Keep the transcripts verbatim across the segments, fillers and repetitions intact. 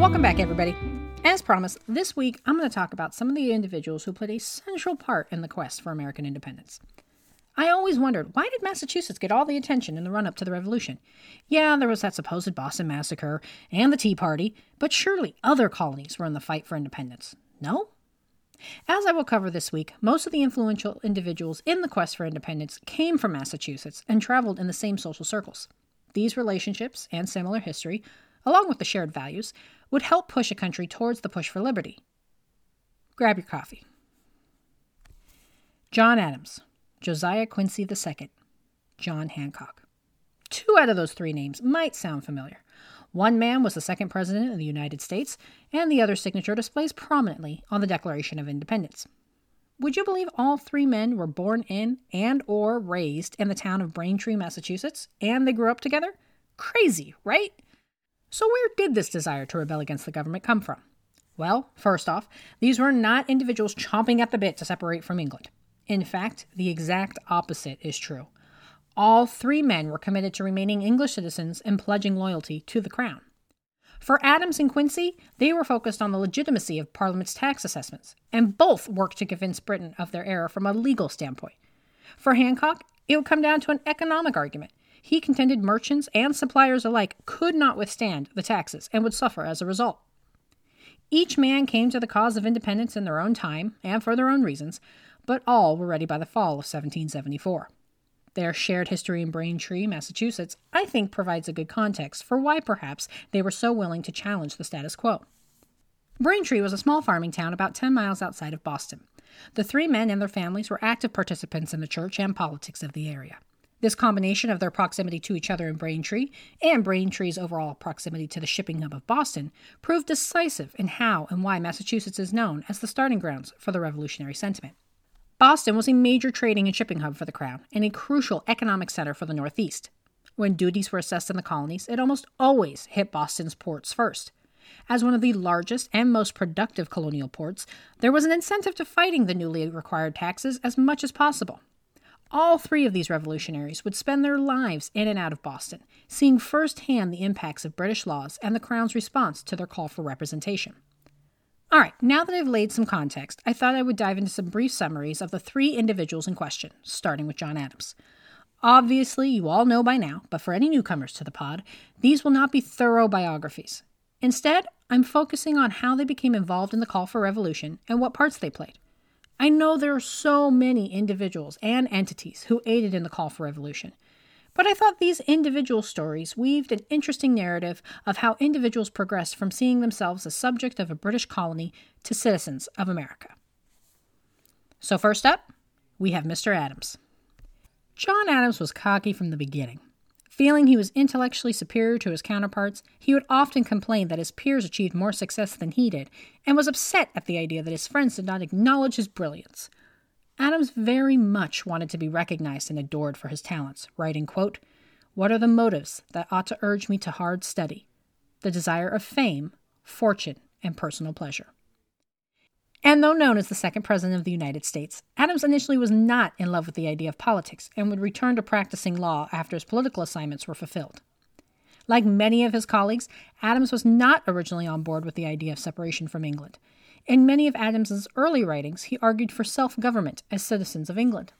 Welcome back, everybody. As promised, this week I'm going to talk about some of the individuals who played a central part in the quest for American independence. I always wondered, why did Massachusetts get all the attention in the run-up to the Revolution? Yeah, there was that supposed Boston Massacre and the Tea Party, but surely other colonies were in the fight for independence. No? As I will cover this week, most of the influential individuals in the quest for independence came from Massachusetts and traveled in the same social circles. These relationships and similar history, along with the shared values, would help push a country towards the push for liberty. Grab your coffee. John Adams, Josiah Quincy the Second, John Hancock. Two out of those three names might sound familiar. One man was the second president of the United States, and the other's signature displays prominently on the Declaration of Independence. Would you believe all three men were born in and or raised in the town of Braintree, Massachusetts, and they grew up together? Crazy, right? So where did this desire to rebel against the government come from? Well, first off, these were not individuals chomping at the bit to separate from England. In fact, the exact opposite is true. All three men were committed to remaining English citizens and pledging loyalty to the crown. For Adams and Quincy, they were focused on the legitimacy of Parliament's tax assessments, and both worked to convince Britain of their error from a legal standpoint. For Hancock, it would come down to an economic argument. He contended merchants and suppliers alike could not withstand the taxes and would suffer as a result. Each man came to the cause of independence in their own time and for their own reasons, but all were ready by the fall of seventeen seventy-four. Their shared history in Braintree, Massachusetts, I think provides a good context for why perhaps they were so willing to challenge the status quo. Braintree was a small farming town about ten miles outside of Boston. The three men and their families were active participants in the church and politics of the area. This combination of their proximity to each other in Braintree and Braintree's overall proximity to the shipping hub of Boston proved decisive in how and why Massachusetts is known as the starting grounds for the revolutionary sentiment. Boston was a major trading and shipping hub for the crown and a crucial economic center for the Northeast. When duties were assessed in the colonies, it almost always hit Boston's ports first. As one of the largest and most productive colonial ports, there was an incentive to fighting the newly required taxes as much as possible. All three of these revolutionaries would spend their lives in and out of Boston, seeing firsthand the impacts of British laws and the Crown's response to their call for representation. All right, now that I've laid some context, I thought I would dive into some brief summaries of the three individuals in question, starting with John Adams. Obviously, you all know by now, but for any newcomers to the pod, these will not be thorough biographies. Instead, I'm focusing on how they became involved in the call for revolution and what parts they played. I know there are so many individuals and entities who aided in the call for revolution, but I thought these individual stories weaved an interesting narrative of how individuals progressed from seeing themselves as subject of a British colony to citizens of America. So first up, we have Mister Adams. John Adams was cocky from the beginning. Feeling he was intellectually superior to his counterparts, he would often complain that his peers achieved more success than he did, and was upset at the idea that his friends did not acknowledge his brilliance. Adams very much wanted to be recognized and adored for his talents, writing, quote, "What are the motives that ought to urge me to hard study? The desire of fame, fortune, and personal pleasure." And though known as the second president of the United States, Adams initially was not in love with the idea of politics and would return to practicing law after his political assignments were fulfilled. Like many of his colleagues, Adams was not originally on board with the idea of separation from England. In many of Adams's early writings, he argued for self-government as citizens of England.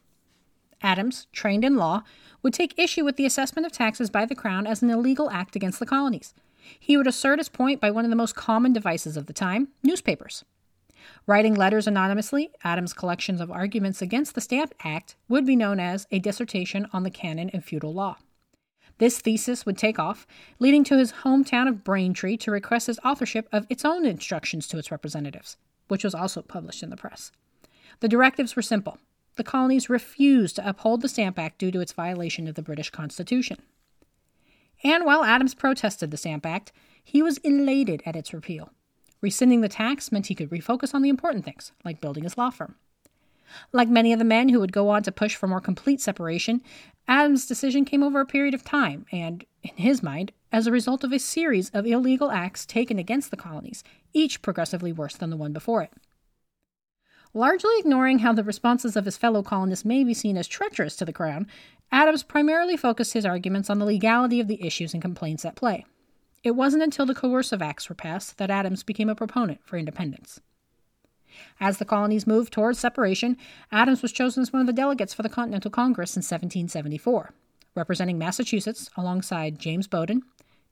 Adams, trained in law, would take issue with the assessment of taxes by the Crown as an illegal act against the colonies. He would assert his point by one of the most common devices of the time, newspapers. Writing letters anonymously, Adams' collections of arguments against the Stamp Act would be known as a dissertation on the canon and feudal law. This thesis would take off, leading to his hometown of Braintree to request his authorship of its own instructions to its representatives, which was also published in the press. The directives were simple. The colonies refused to uphold the Stamp Act due to its violation of the British Constitution. And while Adams protested the Stamp Act, he was elated at its repeal. Rescinding the tax meant he could refocus on the important things, like building his law firm. Like many of the men who would go on to push for more complete separation, Adams' decision came over a period of time and, in his mind, as a result of a series of illegal acts taken against the colonies, each progressively worse than the one before it. Largely ignoring how the responses of his fellow colonists may be seen as treacherous to the crown, Adams primarily focused his arguments on the legality of the issues and complaints at play. It wasn't until the coercive acts were passed that Adams became a proponent for independence. As the colonies moved towards separation, Adams was chosen as one of the delegates for the Continental Congress in seventeen seventy-four, representing Massachusetts alongside James Bowden,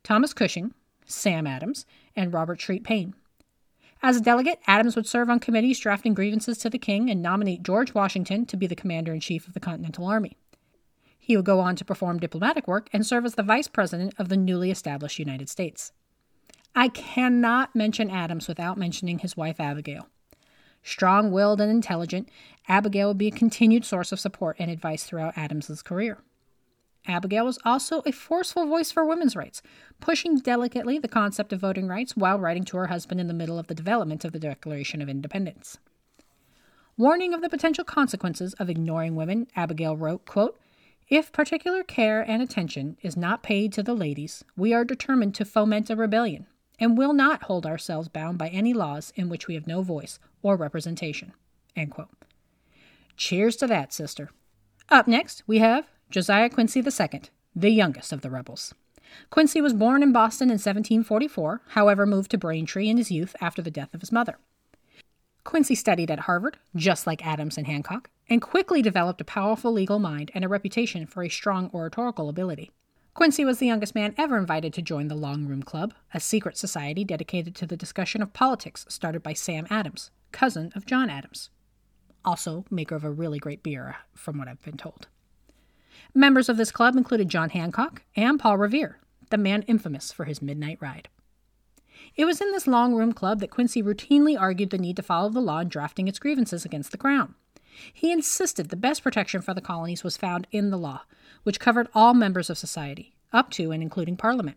Thomas Cushing, Sam Adams, and Robert Treat Paine. As a delegate, Adams would serve on committees drafting grievances to the king and nominate George Washington to be the commander-in-chief of the Continental Army. He would go on to perform diplomatic work and serve as the vice president of the newly established United States. I cannot mention Adams without mentioning his wife Abigail. Strong-willed and intelligent, Abigail would be a continued source of support and advice throughout Adams's career. Abigail was also a forceful voice for women's rights, pushing delicately the concept of voting rights while writing to her husband in the middle of the development of the Declaration of Independence. Warning of the potential consequences of ignoring women, Abigail wrote, quote, "If particular care and attention is not paid to the ladies, we are determined to foment a rebellion, and will not hold ourselves bound by any laws in which we have no voice or representation." End quote. Cheers to that, sister. Up next, we have Josiah Quincy the Second, the youngest of the rebels. Quincy was born in Boston in seventeen forty-four, however moved to Braintree in his youth after the death of his mother. Quincy studied at Harvard, just like Adams and Hancock, and quickly developed a powerful legal mind and a reputation for a strong oratorical ability. Quincy was the youngest man ever invited to join the Long Room Club, a secret society dedicated to the discussion of politics started by Sam Adams, cousin of John Adams. Also, maker of a really great beer, from what I've been told. Members of this club included John Hancock and Paul Revere, the man infamous for his midnight ride. It was in this Long Room Club that Quincy routinely argued the need to follow the law in drafting its grievances against the crown. He insisted the best protection for the colonies was found in the law, which covered all members of society, up to and including Parliament.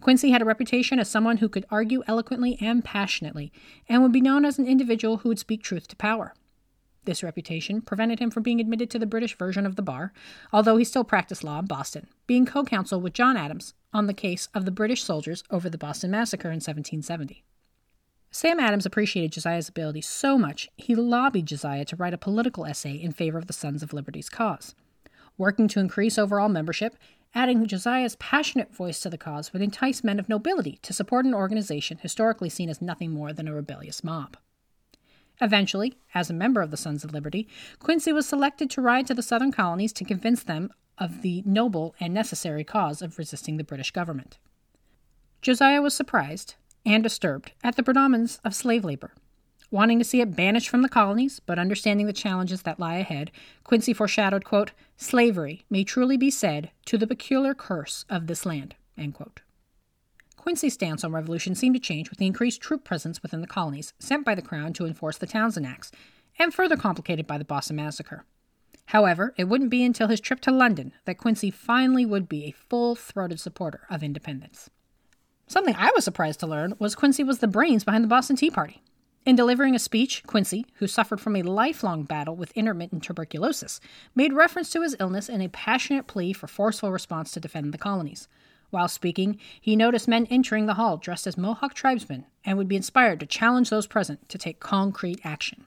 Quincy had a reputation as someone who could argue eloquently and passionately, and would be known as an individual who would speak truth to power. This reputation prevented him from being admitted to the British version of the bar, although he still practiced law in Boston, being co-counsel with John Adams on the case of the British soldiers over the Boston Massacre in seventeen seventy. Sam Adams appreciated Josiah's ability so much, he lobbied Josiah to write a political essay in favor of the Sons of Liberty's cause. Working to increase overall membership, adding Josiah's passionate voice to the cause would entice men of nobility to support an organization historically seen as nothing more than a rebellious mob. Eventually, as a member of the Sons of Liberty, Quincy was selected to ride to the southern colonies to convince them of the noble and necessary cause of resisting the British government. Josiah was surprised and disturbed at the predominance of slave labor. Wanting to see it banished from the colonies, but understanding the challenges that lie ahead, Quincy foreshadowed, quote, "Slavery may truly be said to the peculiar curse of this land," end quote. Quincy's stance on revolution seemed to change with the increased troop presence within the colonies sent by the crown to enforce the Townshend Acts, and further complicated by the Boston Massacre. However, it wouldn't be until his trip to London that Quincy finally would be a full-throated supporter of independence. Something I was surprised to learn was Quincy was the brains behind the Boston Tea Party. In delivering a speech, Quincy, who suffered from a lifelong battle with intermittent tuberculosis, made reference to his illness in a passionate plea for forceful response to defend the colonies. While speaking, he noticed men entering the hall dressed as Mohawk tribesmen and would be inspired to challenge those present to take concrete action.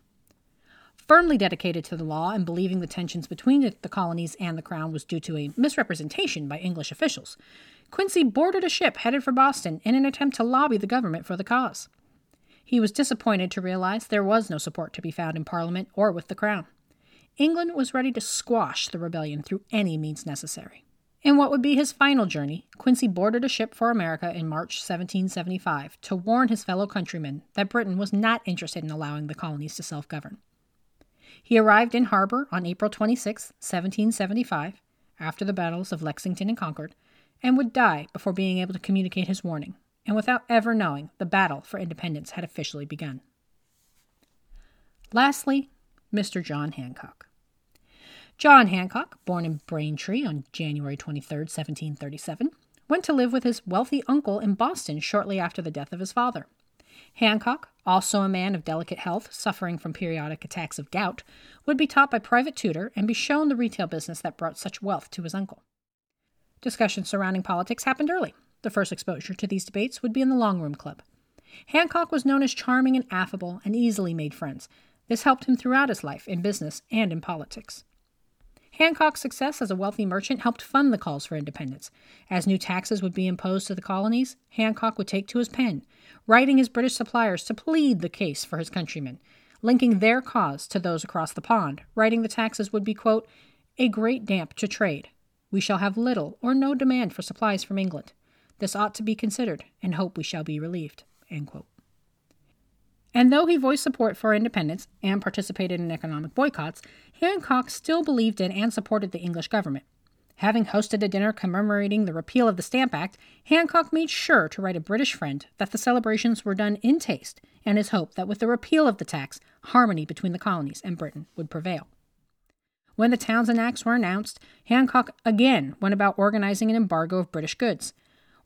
Firmly dedicated to the law and believing the tensions between the colonies and the crown was due to a misrepresentation by English officials, Quincy boarded a ship headed for Boston in an attempt to lobby the government for the cause. He was disappointed to realize there was no support to be found in Parliament or with the crown. England was ready to squash the rebellion through any means necessary. In what would be his final journey, Quincy boarded a ship for America in March seventeen seventy-five to warn his fellow countrymen that Britain was not interested in allowing the colonies to self-govern. He arrived in harbor on April twenty-sixth, seventeen seventy-five, after the battles of Lexington and Concord, and would die before being able to communicate his warning, and without ever knowing the battle for independence had officially begun. Lastly, Mister John Hancock. John Hancock, born in Braintree on January twenty-third, seventeen thirty-seven, went to live with his wealthy uncle in Boston shortly after the death of his father. Hancock, also a man of delicate health, suffering from periodic attacks of gout, would be taught by private tutor and be shown the retail business that brought such wealth to his uncle. Discussions surrounding politics happened early. The first exposure to these debates would be in the Long Room Club. Hancock was known as charming and affable and easily made friends. This helped him throughout his life in business and in politics. Hancock's success as a wealthy merchant helped fund the calls for independence. As new taxes would be imposed to the colonies, Hancock would take to his pen, writing his British suppliers to plead the case for his countrymen, linking their cause to those across the pond, writing the taxes would be, quote, a great damp to trade. We shall have little or no demand for supplies from England. This ought to be considered, and hope we shall be relieved, end quote. And though he voiced support for independence and participated in economic boycotts, Hancock still believed in and supported the English government. Having hosted a dinner commemorating the repeal of the Stamp Act, Hancock made sure to write a British friend that the celebrations were done in taste, and his hope that with the repeal of the tax, harmony between the colonies and Britain would prevail. When the Townshend Acts were announced, Hancock again went about organizing an embargo of British goods.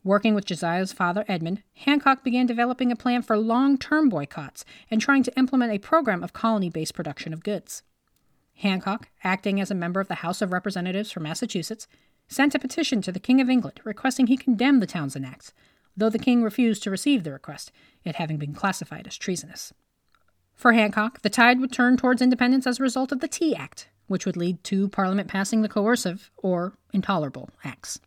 Working with Josiah's father, Edmund, Hancock began developing a plan for long-term boycotts and trying to implement a program of colony-based production of goods. Hancock, acting as a member of the House of Representatives for Massachusetts, sent a petition to the King of England requesting he condemn the Townshend Acts, though the King refused to receive the request, it having been classified as treasonous. For Hancock, the tide would turn towards independence as a result of the Tea Act, which would lead to Parliament passing the Coercive, or Intolerable, Acts.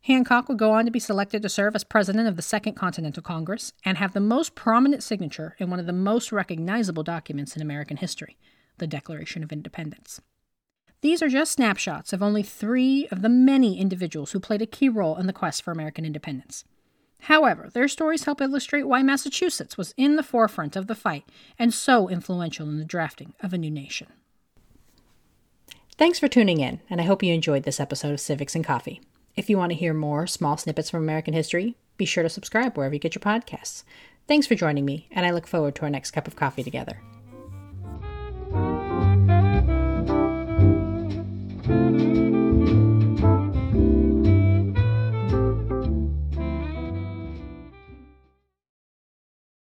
Hancock would go on to be selected to serve as president of the Second Continental Congress and have the most prominent signature in one of the most recognizable documents in American history, the Declaration of Independence. These are just snapshots of only three of the many individuals who played a key role in the quest for American independence. However, their stories help illustrate why Massachusetts was in the forefront of the fight and so influential in the drafting of a new nation. Thanks for tuning in, and I hope you enjoyed this episode of Civics and Coffee. If you want to hear more small snippets from American history, be sure to subscribe wherever you get your podcasts. Thanks for joining me, and I look forward to our next cup of coffee together.